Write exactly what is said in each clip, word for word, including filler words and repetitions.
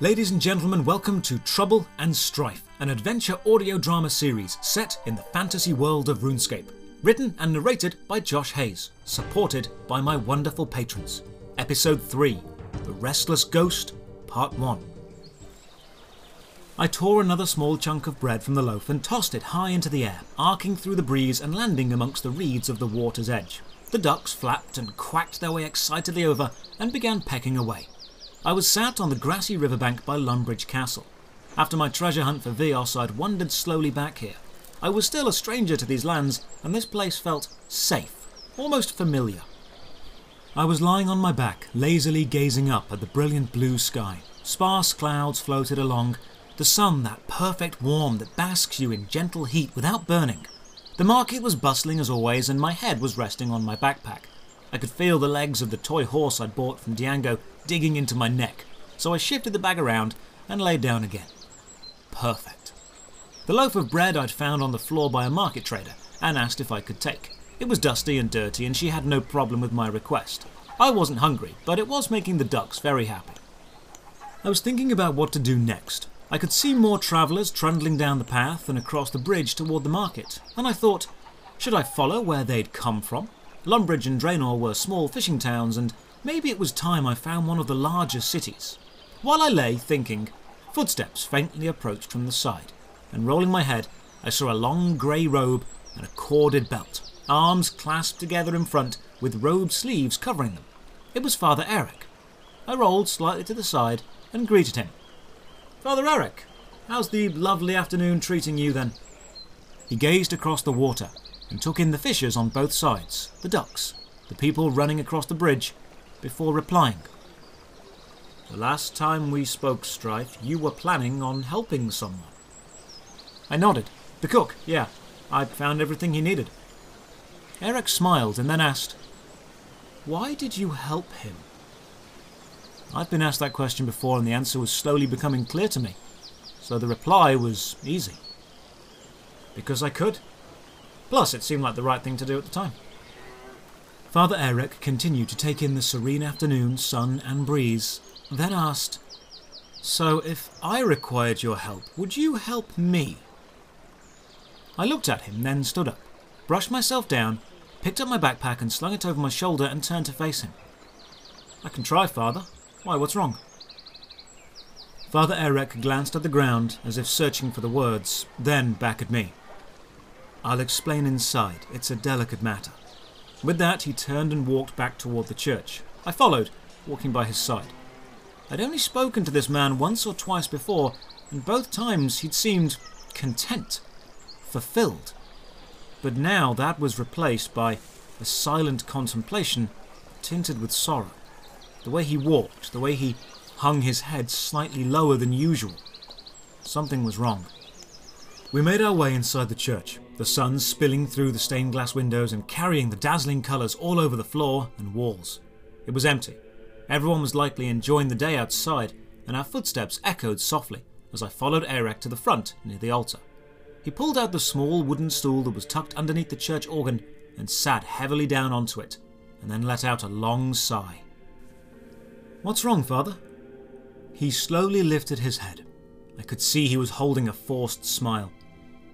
Ladies and gentlemen, welcome to Trouble and Strife, an adventure audio drama series set in the fantasy world of RuneScape. Written and narrated by Josh Hayes, supported by my wonderful patrons. Episode three, The Restless Ghost, Part one. I tore another small chunk of bread from the loaf and tossed it high into the air, arcing through the breeze and landing amongst the reeds of the water's edge. The ducks flapped and quacked their way excitedly over and began pecking away. I was sat on the grassy riverbank by Lumbridge Castle. After my treasure hunt for Vios, I'd wandered slowly back here. I was still a stranger to these lands, and this place felt safe, almost familiar. I was lying on my back, lazily gazing up at the brilliant blue sky. Sparse clouds floated along, the sun that perfect warm that basks you in gentle heat without burning. The market was bustling as always, and my head was resting on my backpack. I could feel the legs of the toy horse I'd bought from Diango digging into my neck, so I shifted the bag around and lay down again. Perfect. The loaf of bread I'd found on the floor by a market trader, and asked if I could take. It was dusty and dirty, and she had no problem with my request. I wasn't hungry, but it was making the ducks very happy. I was thinking about what to do next. I could see more travellers trundling down the path and across the bridge toward the market, and I thought, should I follow where they'd come from? Lumbridge and Draynor were small fishing towns, and maybe it was time I found one of the larger cities. While I lay thinking, footsteps faintly approached from the side, and rolling my head, I saw a long grey robe and a corded belt, arms clasped together in front with robe sleeves covering them. It was Father Eric. I rolled slightly to the side and greeted him. "Father Eric, how's the lovely afternoon treating you then?" He gazed across the water and took in the fishers on both sides, the ducks, the people running across the bridge, before replying. "The last time we spoke, Strife, you were planning on helping someone." I nodded. "The cook, yeah. I'd found everything he needed." Eric smiled and then asked, "Why did you help him?" I'd been asked that question before and the answer was slowly becoming clear to me, so the reply was easy. Because I could. Plus, it seemed like the right thing to do at the time. Father Eric continued to take in the serene afternoon, sun and breeze, then asked, "So if I required your help, would you help me?" I looked at him, then stood up, brushed myself down, picked up my backpack and slung it over my shoulder and turned to face him. "I can try, Father. Why, what's wrong?" Father Eric glanced at the ground, as if searching for the words, then back at me. "I'll explain inside. It's a delicate matter." With that, he turned and walked back toward the church. I followed, walking by his side. I'd only spoken to this man once or twice before, and both times he'd seemed content, fulfilled. But now that was replaced by a silent contemplation tinted with sorrow. The way he walked, the way he hung his head slightly lower than usual. Something was wrong. We made our way inside the church, the sun spilling through the stained glass windows and carrying the dazzling colours all over the floor and walls. It was empty. Everyone was likely enjoying the day outside, and our footsteps echoed softly as I followed Eric to the front near the altar. He pulled out the small wooden stool that was tucked underneath the church organ and sat heavily down onto it, and then let out a long sigh. "What's wrong, Father?" He slowly lifted his head. I could see he was holding a forced smile.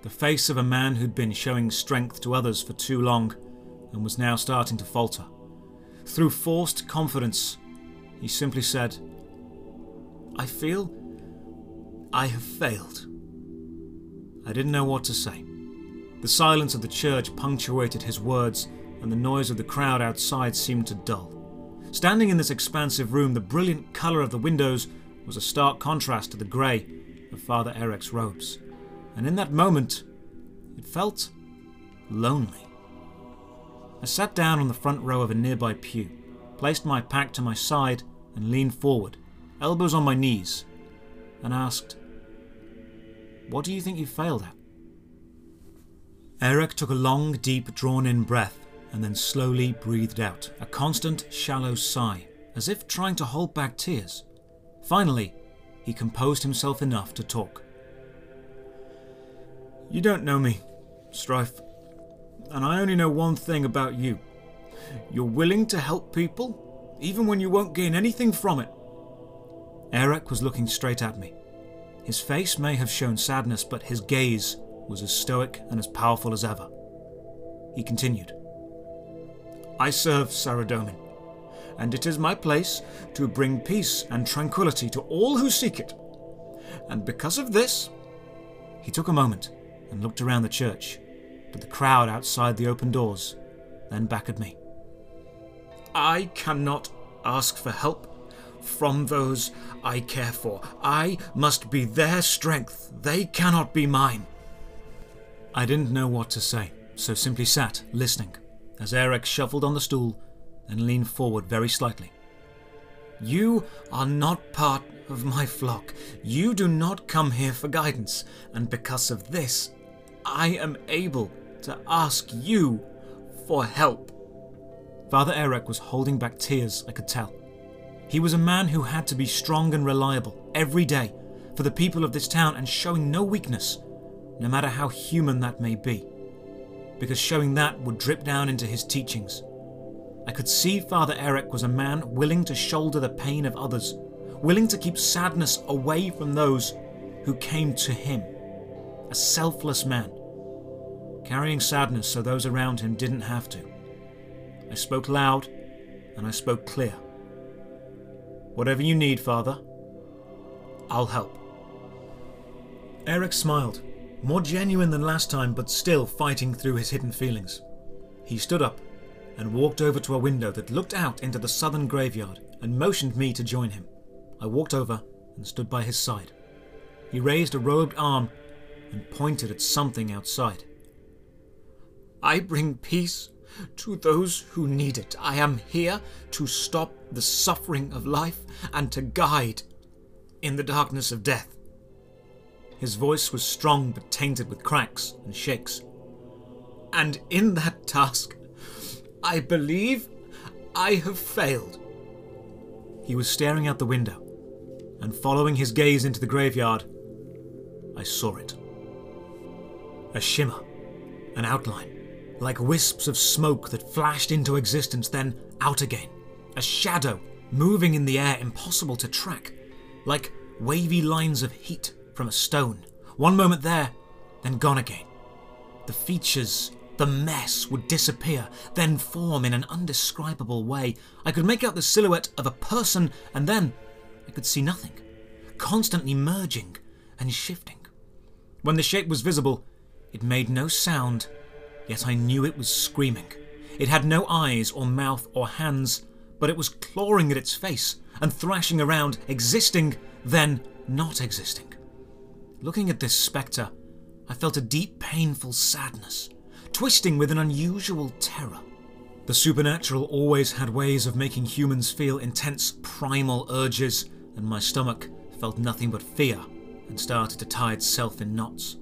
The face of a man who'd been showing strength to others for too long, and was now starting to falter. Through forced confidence, he simply said, "I feel I have failed." I didn't know what to say. The silence of the church punctuated his words, and the noise of the crowd outside seemed to dull. Standing in this expansive room, the brilliant colour of the windows was a stark contrast to the grey of Father Eric's robes. And in that moment, it felt lonely. I sat down on the front row of a nearby pew, placed my pack to my side and leaned forward, elbows on my knees, and asked, "What do you think you failed at?" Eric took a long, deep, drawn-in breath and then slowly breathed out, a constant, shallow sigh, as if trying to hold back tears. Finally, he composed himself enough to talk. "You don't know me, Strife, and I only know one thing about you. You're willing to help people, even when you won't gain anything from it. Eric was looking straight at me. His face may have shown sadness, but his gaze was as stoic and as powerful as ever. He continued. I serve Saradomin, and it is my place to bring peace and tranquility to all who seek it. And because of this... He took a moment and looked around the church, at the crowd outside the open doors, then back at me. I cannot ask for help from those I care for. I must be their strength. They cannot be mine. I didn't know what to say, so simply sat, listening, as Eric shuffled on the stool and leaned forward very slightly. You are not part of my flock. You do not come here for guidance, and because of this, I am able to ask you for help. Father Eric was holding back tears, I could tell. He was a man who had to be strong and reliable every day for the people of this town and showing no weakness, no matter how human that may be, because showing that would drip down into his teachings. I could see Father Eric was a man willing to shoulder the pain of others, willing to keep sadness away from those who came to him. A selfless man, carrying sadness so those around him didn't have to. I spoke loud, and I spoke clear. Whatever you need, Father, I'll help. Eric smiled, more genuine than last time, but still fighting through his hidden feelings. He stood up and walked over to a window that looked out into the southern graveyard and motioned me to join him. I walked over and stood by his side. He raised a robed arm and pointed at something outside. I bring peace to those who need it. I am here to stop the suffering of life and to guide in the darkness of death. His voice was strong but tainted with cracks and shakes. And in that task, I believe I have failed. He was staring out the window, and following his gaze into the graveyard, I saw it. A shimmer, an outline, like wisps of smoke that flashed into existence, then out again. A shadow, moving in the air, impossible to track, like wavy lines of heat from a stone. One moment there, then gone again. The features, the mess, would disappear, then form in an indescribable way. I could make out the silhouette of a person, and then I could see nothing, constantly merging and shifting. When the shape was visible, it made no sound, yet I knew it was screaming. It had no eyes or mouth or hands, but it was clawing at its face and thrashing around, existing, then not existing. Looking at this spectre, I felt a deep, painful sadness, twisting with an unusual terror. The supernatural always had ways of making humans feel intense, primal urges, and my stomach felt nothing but fear and started to tie itself in knots.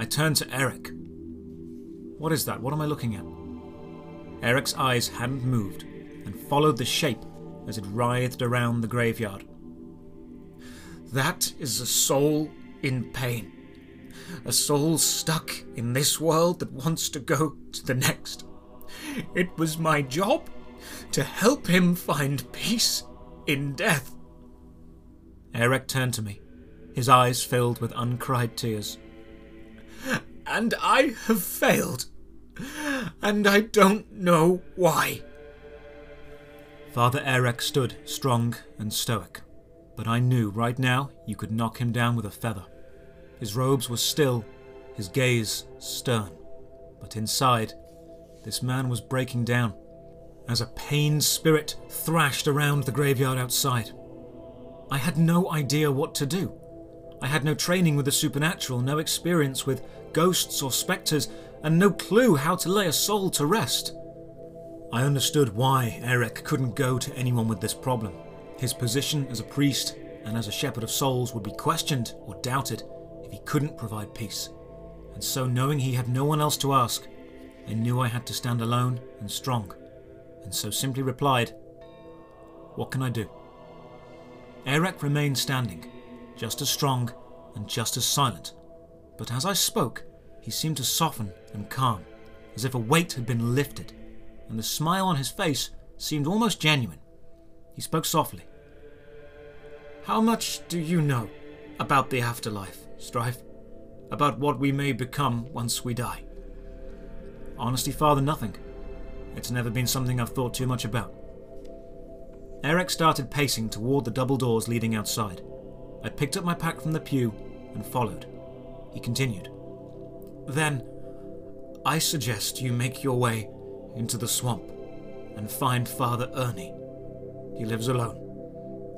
I turned to Eric. What is that? What am I looking at? Eric's eyes hadn't moved and followed the shape as it writhed around the graveyard. That is a soul in pain. A soul stuck in this world that wants to go to the next. It was my job to help him find peace in death. Eric turned to me, his eyes filled with uncried tears. And I have failed, and I don't know why. Father Eric stood strong and stoic, but I knew right now you could knock him down with a feather. His robes were still, his gaze stern, but inside, this man was breaking down, as a pained spirit thrashed around the graveyard outside. I had no idea what to do. I had no training with the supernatural, no experience with ghosts or spectres, and no clue how to lay a soul to rest. I understood why Eric couldn't go to anyone with this problem. His position as a priest and as a shepherd of souls would be questioned or doubted if he couldn't provide peace. And so, knowing he had no one else to ask, I knew I had to stand alone and strong, and so simply replied, "What can I do?" Eric remained standing, just as strong and just as silent, but as I spoke, he seemed to soften and calm, as if a weight had been lifted, and the smile on his face seemed almost genuine. He spoke softly. How much do you know about the afterlife, Strife? About what we may become once we die? Honestly, Father, nothing. It's never been something I've thought too much about. Eric started pacing toward the double doors leading outside. I picked up my pack from the pew and followed. He continued. Then, I suggest you make your way into the swamp and find Father Ernie. He lives alone.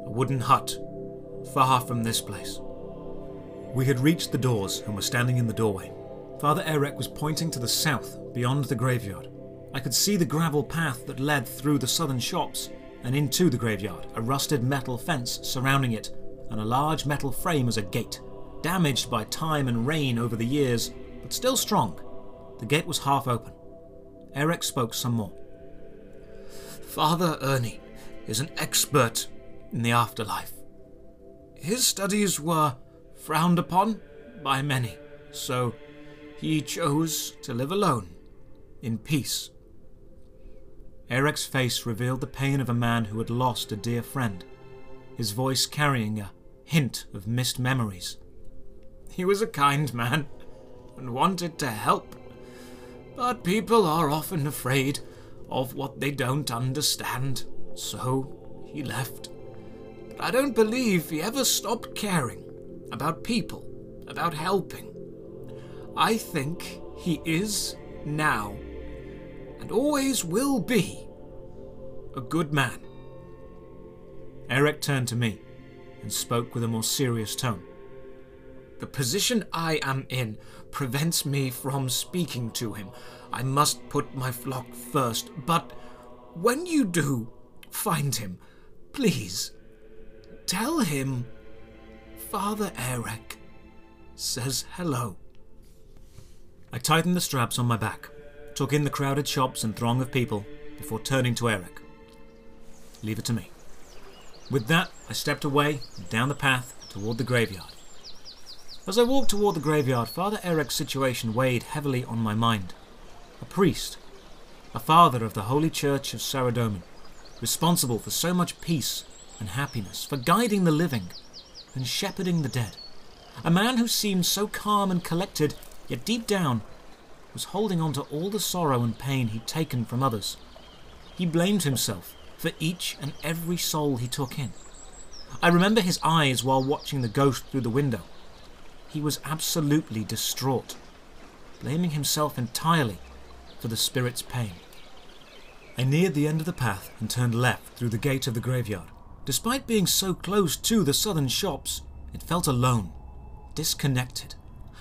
A wooden hut, far from this place. We had reached the doors and were standing in the doorway. Father Eric was pointing to the south, beyond the graveyard. I could see the gravel path that led through the southern shops and into the graveyard, a rusted metal fence surrounding it, and a large metal frame as a gate, damaged by time and rain over the years, but still strong. The gate was half open. Eric spoke some more. Father Ernie is an expert in the afterlife. His studies were frowned upon by many, so he chose to live alone, in peace. Eric's face revealed the pain of a man who had lost a dear friend, his voice carrying a hint of missed memories. He was a kind man and wanted to help, but people are often afraid of what they don't understand, so he left. But I don't believe he ever stopped caring about people, about helping. I think he is now, and always will be, a good man. Eric turned to me and spoke with a more serious tone. The position I am in prevents me from speaking to him. I must put my flock first, but when you do find him, please tell him Father Eric says hello. I tightened the straps on my back, took in the crowded shops and throng of people before turning to Eric. Leave it to me. With that, I stepped away and down the path toward the graveyard. As I walked toward the graveyard, Father Eric's situation weighed heavily on my mind. A priest, a father of the Holy Church of Saradomin, responsible for so much peace and happiness, for guiding the living and shepherding the dead. A man who seemed so calm and collected, yet deep down was holding on to all the sorrow and pain he'd taken from others. He blamed himself for each and every soul he took in. I remember his eyes while watching the ghost through the window. He was absolutely distraught, blaming himself entirely for the spirit's pain. I neared the end of the path and turned left through the gate of the graveyard. Despite being so close to the southern shops, it felt alone, disconnected.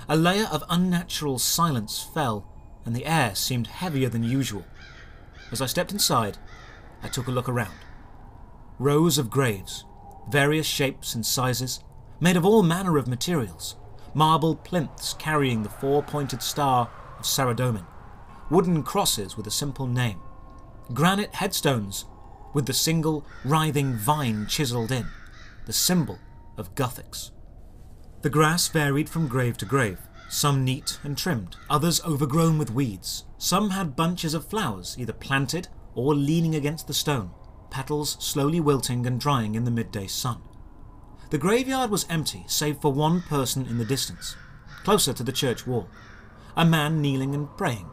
A layer of unnatural silence fell, and the air seemed heavier than usual. As I stepped inside, I took a look around. Rows of graves, various shapes and sizes, made of all manner of materials. Marble plinths carrying the four-pointed star of Saradomin, wooden crosses with a simple name, granite headstones with the single writhing vine chiseled in, the symbol of Guthix. The grass varied from grave to grave, some neat and trimmed, others overgrown with weeds. Some had bunches of flowers, either planted or leaning against the stone, petals slowly wilting and drying in the midday sun. The graveyard was empty, save for one person in the distance, closer to the church wall. A man kneeling and praying.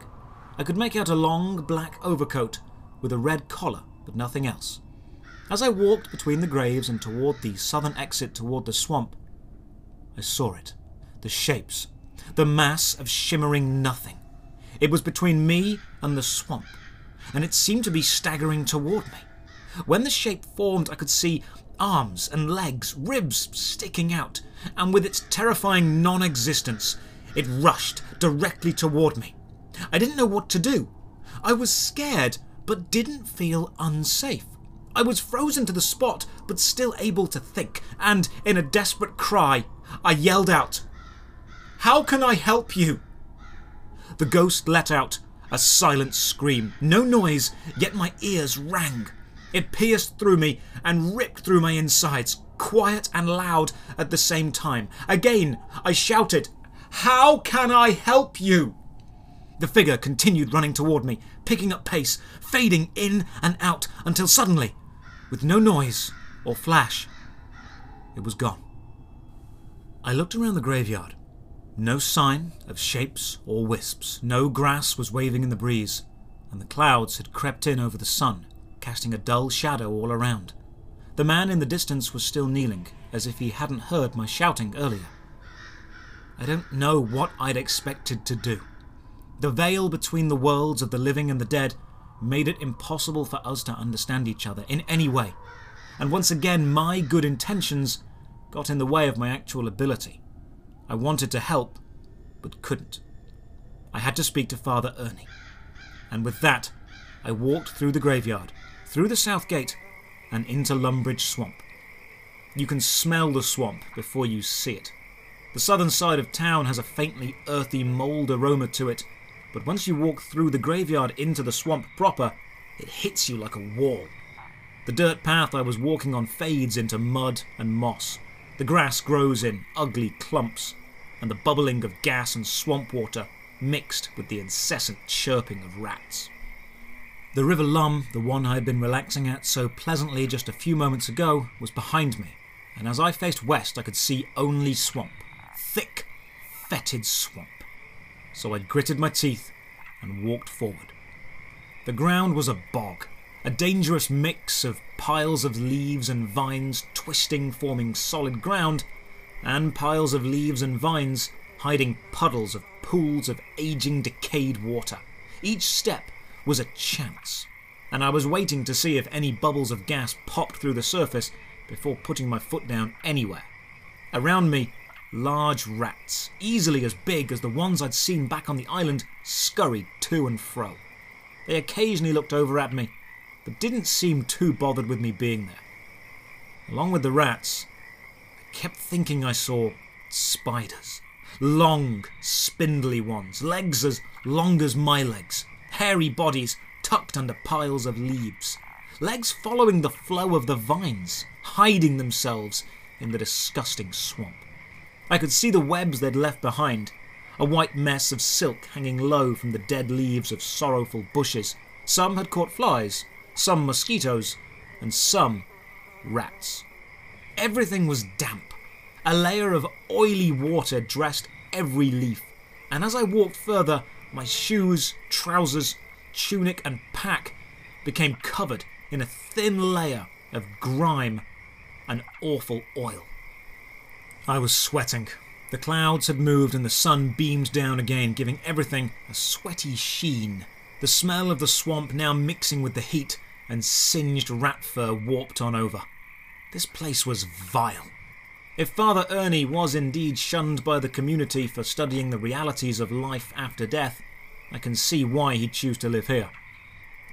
I could make out a long black overcoat with a red collar, but nothing else. As I walked between the graves and toward the southern exit toward the swamp, I saw it. The shapes. The mass of shimmering nothing. It was between me and the swamp, and it seemed to be staggering toward me. When the shape formed, I could see arms and legs, ribs sticking out, and with its terrifying non-existence, it rushed directly toward me. I didn't know what to do. I was scared, but didn't feel unsafe. I was frozen to the spot, but still able to think, and in a desperate cry, I yelled out, "How can I help you?" The ghost let out a silent scream. No noise, yet my ears rang. It pierced through me and ripped through my insides, quiet and loud at the same time. Again, I shouted, "How can I help you?" The figure continued running toward me, picking up pace, fading in and out, until suddenly, with no noise or flash, It was gone. I looked around the graveyard. No sign of shapes or wisps. No grass was waving in the breeze, and the clouds had crept in over the sun, casting a dull shadow all around. The man in the distance was still kneeling, as if he hadn't heard my shouting earlier. I don't know what I'd expected to do. The veil between the worlds of the living and the dead made it impossible for us to understand each other in any way, and once again my good intentions got in the way of my actual ability. I wanted to help, but couldn't. I had to speak to Father Ernie, and with that, I walked through the graveyard, through the south gate, and into Lumbridge Swamp. You can smell the swamp before you see it. The southern side of town has a faintly earthy mould aroma to it, but once you walk through the graveyard into the swamp proper, it hits you like a wall. The dirt path I was walking on fades into mud and moss. The grass grows in ugly clumps, and the bubbling of gas and swamp water mixed with the incessant chirping of rats. The River Lum, the one I had been relaxing at so pleasantly just a few moments ago, was behind me, and as I faced west I could see only swamp. Thick, fetid swamp. So I gritted my teeth and walked forward. The ground was a bog, a dangerous mix of piles of leaves and vines twisting, forming solid ground, and piles of leaves and vines hiding puddles of pools of aging, decayed water. Each step was a chance, and I was waiting to see if any bubbles of gas popped through the surface before putting my foot down anywhere. Around me, large rats, easily as big as the ones I'd seen back on the island, scurried to and fro. They occasionally looked over at me, but didn't seem too bothered with me being there. Along with the rats, I kept thinking I saw spiders. Long, spindly ones, legs as long as my legs, hairy bodies tucked under piles of leaves, legs following the flow of the vines, hiding themselves in the disgusting swamp. I could see the webs they'd left behind, a white mess of silk hanging low from the dead leaves of sorrowful bushes. Some had caught flies, some mosquitoes, and some rats. Everything was damp. A layer of oily water dressed every leaf, and as I walked further, my shoes, trousers, tunic and pack became covered in a thin layer of grime and awful oil. I was sweating. The clouds had moved and the sun beamed down again, giving everything a sweaty sheen. The smell of the swamp now mixing with the heat, and singed rat fur warped on over. This place was vile. If Father Ernie was indeed shunned by the community for studying the realities of life after death, I can see why he'd choose to live here.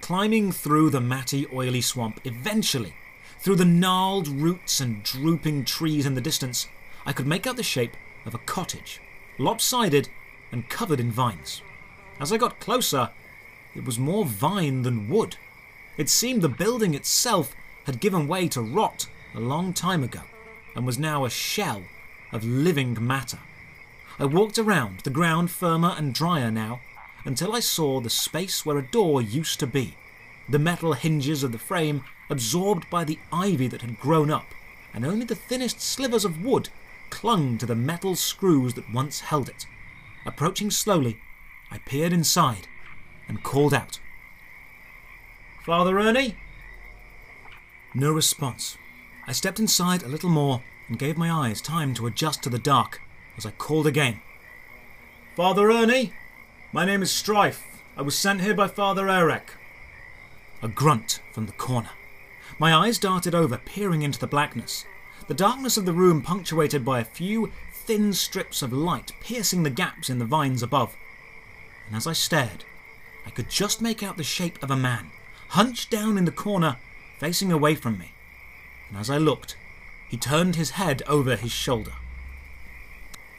Climbing through the matty, oily swamp, eventually, through the gnarled roots and drooping trees in the distance, I could make out the shape of a cottage, lopsided and covered in vines. As I got closer, it was more vine than wood. It seemed the building itself had given way to rot a long time ago, and was now a shell of living matter. I walked around, the ground firmer and drier now, until I saw the space where a door used to be, the metal hinges of the frame absorbed by the ivy that had grown up, and only the thinnest slivers of wood clung to the metal screws that once held it. Approaching slowly, I peered inside and called out, "Father Ernie?" No response. I stepped inside a little more and gave my eyes time to adjust to the dark as I called again. "Father Ernie, my name is Strife. I was sent here by Father Eric." A grunt from the corner. My eyes darted over, peering into the blackness. The darkness of the room punctuated by a few thin strips of light piercing the gaps in the vines above. And as I stared, I could just make out the shape of a man, hunched down in the corner, facing away from me. And as I looked, he turned his head over his shoulder.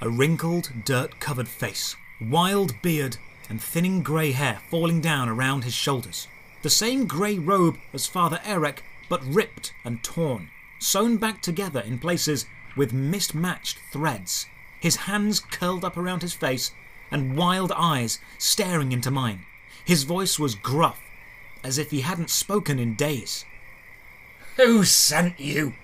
A wrinkled, dirt-covered face, wild beard and thinning grey hair falling down around his shoulders. The same grey robe as Father Eric, but ripped and torn, sewn back together in places with mismatched threads, his hands curled up around his face and wild eyes staring into mine. His voice was gruff, as if he hadn't spoken in days. "Who sent you?"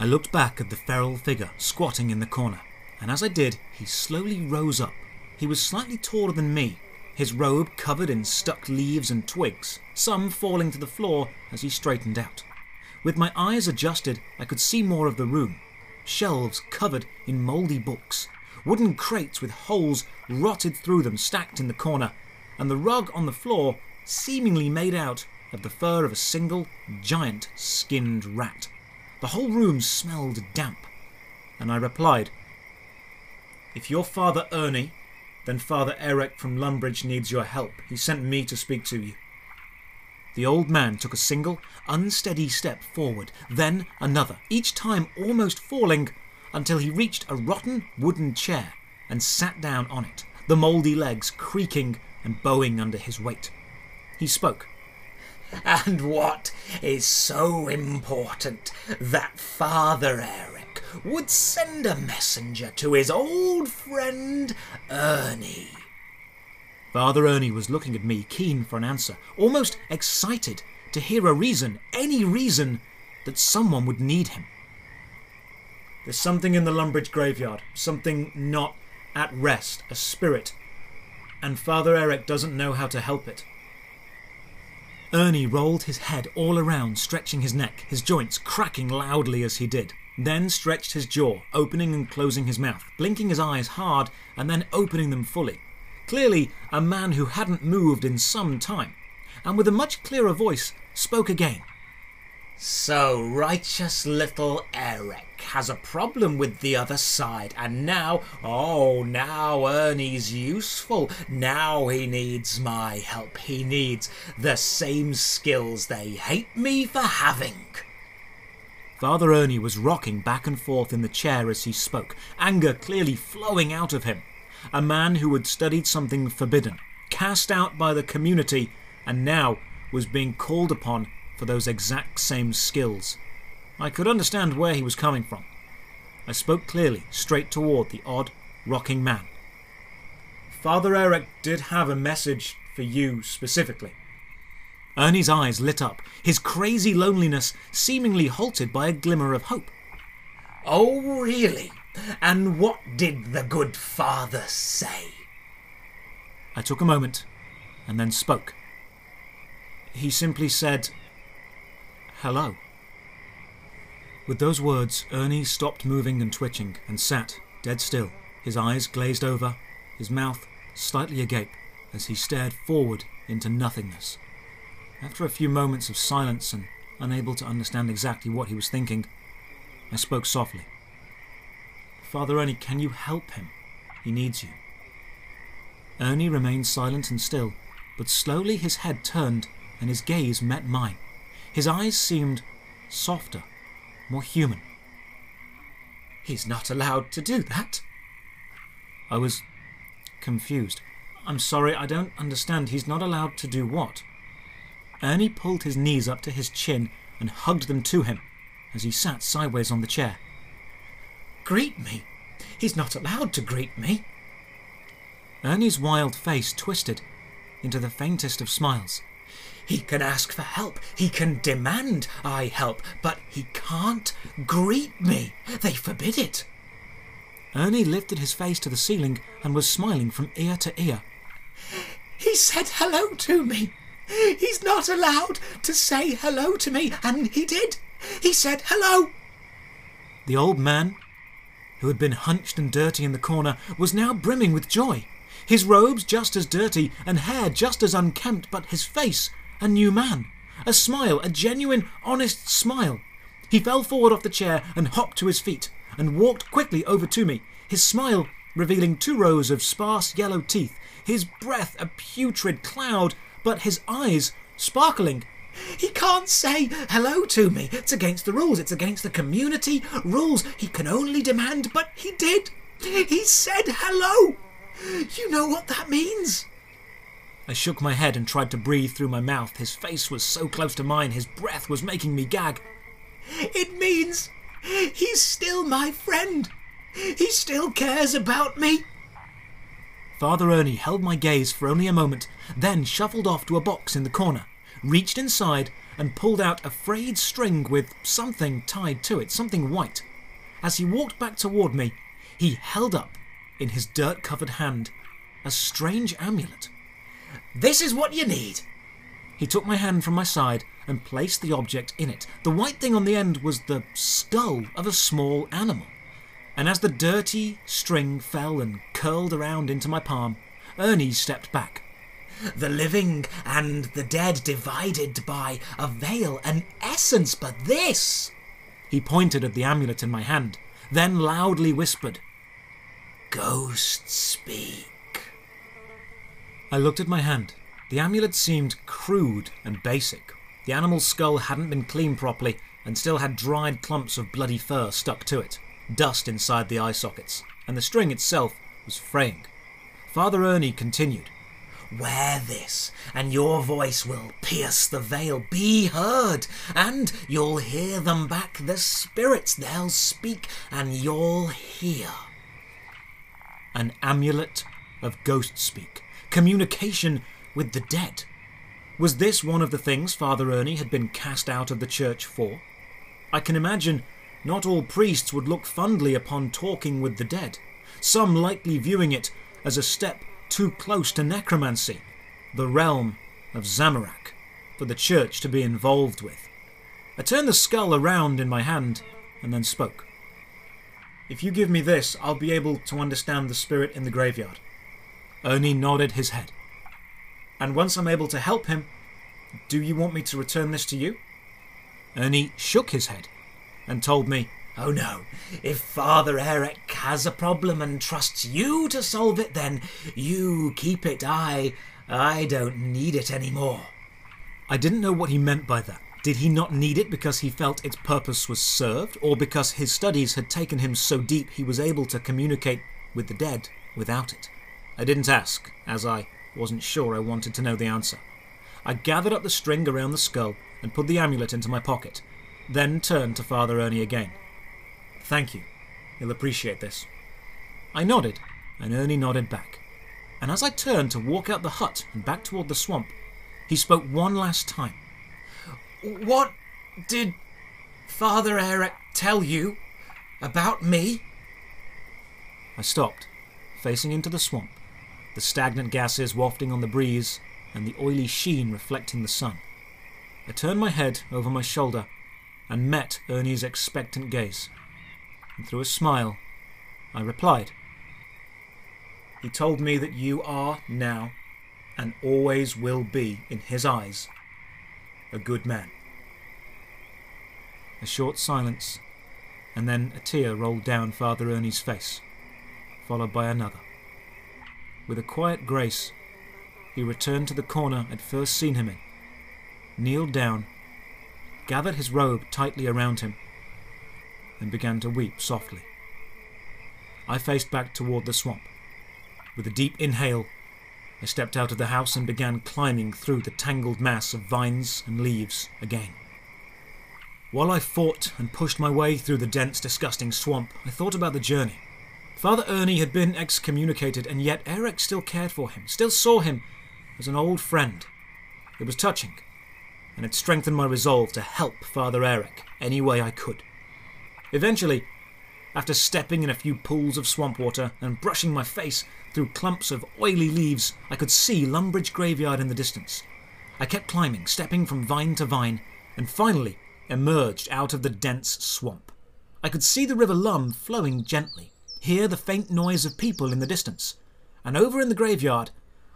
I looked back at the feral figure squatting in the corner, and as I did, he slowly rose up. He was slightly taller than me, his robe covered in stuck leaves and twigs, some falling to the floor as he straightened out. With my eyes adjusted, I could see more of the room. Shelves covered in mouldy books, wooden crates with holes rotted through them stacked in the corner, and the rug on the floor seemingly made out of the fur of a single giant skinned rat. The whole room smelled damp, and I replied, "If you're Father Ernie, then Father Eric from Lumbridge needs your help. He sent me to speak to you." The old man took a single, unsteady step forward, then another, each time almost falling, until he reached a rotten wooden chair and sat down on it, the mouldy legs creaking and bowing under his weight. He spoke. "And what is so important that Father Eric would send a messenger to his old friend Ernie?" Father Ernie was looking at me, keen for an answer, almost excited to hear a reason, any reason, that someone would need him. "There's something in the Lumbridge graveyard, something not at rest, a spirit, and Father Eric doesn't know how to help it." Ernie rolled his head all around, stretching his neck, his joints cracking loudly as he did, then stretched his jaw, opening and closing his mouth, blinking his eyes hard and then opening them fully. Clearly a man who hadn't moved in some time, and with a much clearer voice spoke again. "So righteous little Eric has a problem with the other side, and now, oh, now Ernie's useful. Now he needs my help. He needs the same skills they hate me for having." Father Ernie was rocking back and forth in the chair as he spoke, anger clearly flowing out of him. A man who had studied something forbidden, cast out by the community, and now was being called upon for those exact same skills. I could understand where he was coming from. I spoke clearly, straight toward the odd, rocking man. "Father Eric did have a message for you specifically." Ernie's eyes lit up, his crazy loneliness seemingly halted by a glimmer of hope. "Oh, really? And what did the good father say?" I took a moment, and then spoke. "He simply said, 'Hello.'" With those words, Ernie stopped moving and twitching, and sat, dead still, his eyes glazed over, his mouth slightly agape, as he stared forward into nothingness. After a few moments of silence, and unable to understand exactly what he was thinking, I spoke softly. "Father Ernie, can you help him? He needs you." Ernie remained silent and still, but slowly his head turned, and his gaze met mine. His eyes seemed softer, more human. "He's not allowed to do that." I was confused. "I'm sorry, I don't understand. He's not allowed to do what?" Ernie pulled his knees up to his chin and hugged them to him as he sat sideways on the chair. "Greet me. He's not allowed to greet me." Ernie's wild face twisted into the faintest of smiles. "He can ask for help, he can demand I help, but he can't greet me. They forbid it." Ernie lifted his face to the ceiling and was smiling from ear to ear. "He said hello to me. He's not allowed to say hello to me, and he did. He said hello." The old man, who had been hunched and dirty in the corner, was now brimming with joy. His robes just as dirty and hair just as unkempt, but his face a new man. A smile, a genuine, honest smile. He fell forward off the chair and hopped to his feet, and walked quickly over to me, his smile revealing two rows of sparse yellow teeth, his breath a putrid cloud, but his eyes sparkling. "He can't say hello to me. It's against the rules. It's against the community rules. He can only demand, but he did. He said hello. You know what that means." I shook my head and tried to breathe through my mouth. His face was so close to mine, his breath was making me gag. "It means he's still my friend. He still cares about me." Father Ernie held my gaze for only a moment, then shuffled off to a box in the corner, reached inside and pulled out a frayed string with something tied to it, something white. As he walked back toward me, he held up, in his dirt-covered hand, a strange amulet. "This is what you need!" He took my hand from my side and placed the object in it. The white thing on the end was the skull of a small animal, and as the dirty string fell and curled around into my palm, Ernie stepped back. "The living and the dead divided by a veil, an essence, but this—" He pointed at the amulet in my hand, then loudly whispered, "Ghosts speak." I looked at my hand. The amulet seemed crude and basic. The animal's skull hadn't been cleaned properly and still had dried clumps of bloody fur stuck to it, dust inside the eye sockets, and the string itself was fraying. Father Ernie continued, "Wear this, and your voice will pierce the veil, be heard, and you'll hear them back, the spirits, they'll speak, and you'll hear." An amulet of ghost-speak, communication with the dead. Was this one of the things Father Ernie had been cast out of the church for? I can imagine not all priests would look fondly upon talking with the dead, some likely viewing it as a step too close to necromancy, the realm of Zamorak, for the church to be involved with. I turned the skull around in my hand and then spoke. "If you give me this, I'll be able to understand the spirit in the graveyard." Ernie nodded his head. "And once I'm able to help him, do you want me to return this to you?" Ernie shook his head and told me, "Oh no, if Father Eric has a problem and trusts you to solve it, then you keep it. I, I don't need it anymore." I didn't know what he meant by that. Did he not need it because he felt its purpose was served, or because his studies had taken him so deep he was able to communicate with the dead without it? I didn't ask, as I wasn't sure I wanted to know the answer. I gathered up the string around the skull and put the amulet into my pocket, then turned to Father Ernie again. "Thank you. He'll appreciate this." I nodded, and Ernie nodded back. And as I turned to walk out the hut and back toward the swamp, he spoke one last time. "What did Father Eric tell you about me?" I stopped, facing into the swamp, the stagnant gases wafting on the breeze and the oily sheen reflecting the sun. I turned my head over my shoulder and met Ernie's expectant gaze. And through a smile, I replied, "He told me that you are now, and always will be, in his eyes, a good man." A short silence, and then a tear rolled down Father Ernie's face, followed by another. With a quiet grace, he returned to the corner I'd first seen him in, kneeled down, gathered his robe tightly around him, and began to weep softly. I faced back toward the swamp. With a deep inhale, I stepped out of the house and began climbing through the tangled mass of vines and leaves again. While I fought and pushed my way through the dense, disgusting swamp, I thought about the journey. Father Ernie had been excommunicated, and yet Eric still cared for him, still saw him as an old friend. It was touching, and it strengthened my resolve to help Father Eric any way I could. Eventually, after stepping in a few pools of swamp water and brushing my face through clumps of oily leaves, I could see Lumbridge Graveyard in the distance. I kept climbing, stepping from vine to vine, and finally emerged out of the dense swamp. I could see the River Lum flowing gently, hear the faint noise of people in the distance, and over in the graveyard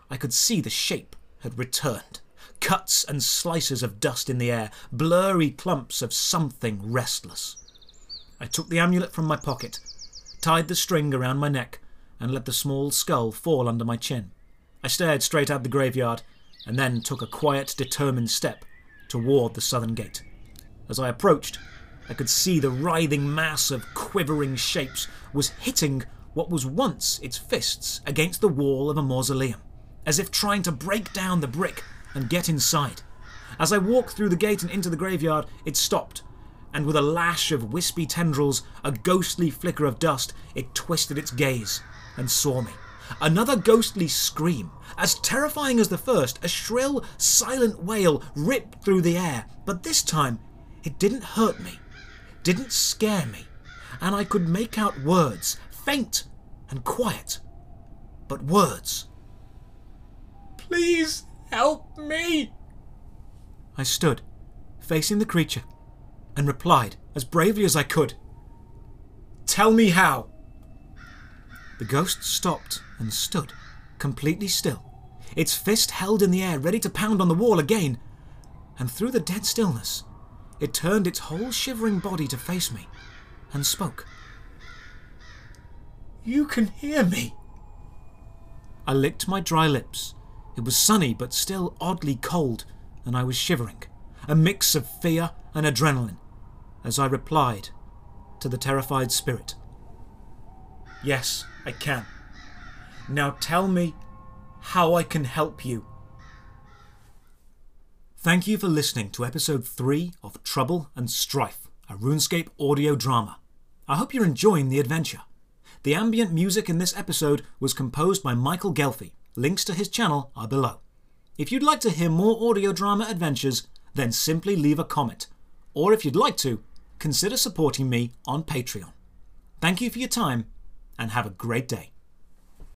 I could see the shape had returned. Cuts and slices of dust in the air, blurry clumps of something restless. I took the amulet from my pocket, tied the string around my neck, and let the small skull fall under my chin. I stared straight at the graveyard, and then took a quiet, determined step toward the southern gate. As I approached, I could see the writhing mass of quivering shapes was hitting what was once its fists against the wall of a mausoleum, as if trying to break down the brick and get inside. As I walked through the gate and into the graveyard, it stopped, and with a lash of wispy tendrils, a ghostly flicker of dust, it twisted its gaze and saw me. Another ghostly scream. As terrifying as the first, a shrill, silent wail ripped through the air, but this time it didn't hurt me, didn't scare me, and I could make out words, faint and quiet, but words. Please help me! I stood, facing the creature, and replied as bravely as I could. Tell me how! The ghost stopped and stood, completely still, its fist held in the air, ready to pound on the wall again, and through the dead stillness, it turned its whole shivering body to face me, and spoke. You can hear me. I licked my dry lips. It was sunny, but still oddly cold, and I was shivering, a mix of fear and adrenaline, as I replied to the terrified spirit. Yes, I can. Now tell me how I can help you. Thank you for listening to episode three of Trouble and Strife, a RuneScape audio drama. I hope you're enjoying the adventure. The ambient music in this episode was composed by Michael Gelfie. Links to his channel are below. If you'd like to hear more audio drama adventures, then simply leave a comment. Or if you'd like to, consider supporting me on Patreon. Thank you for your time, and have a great day.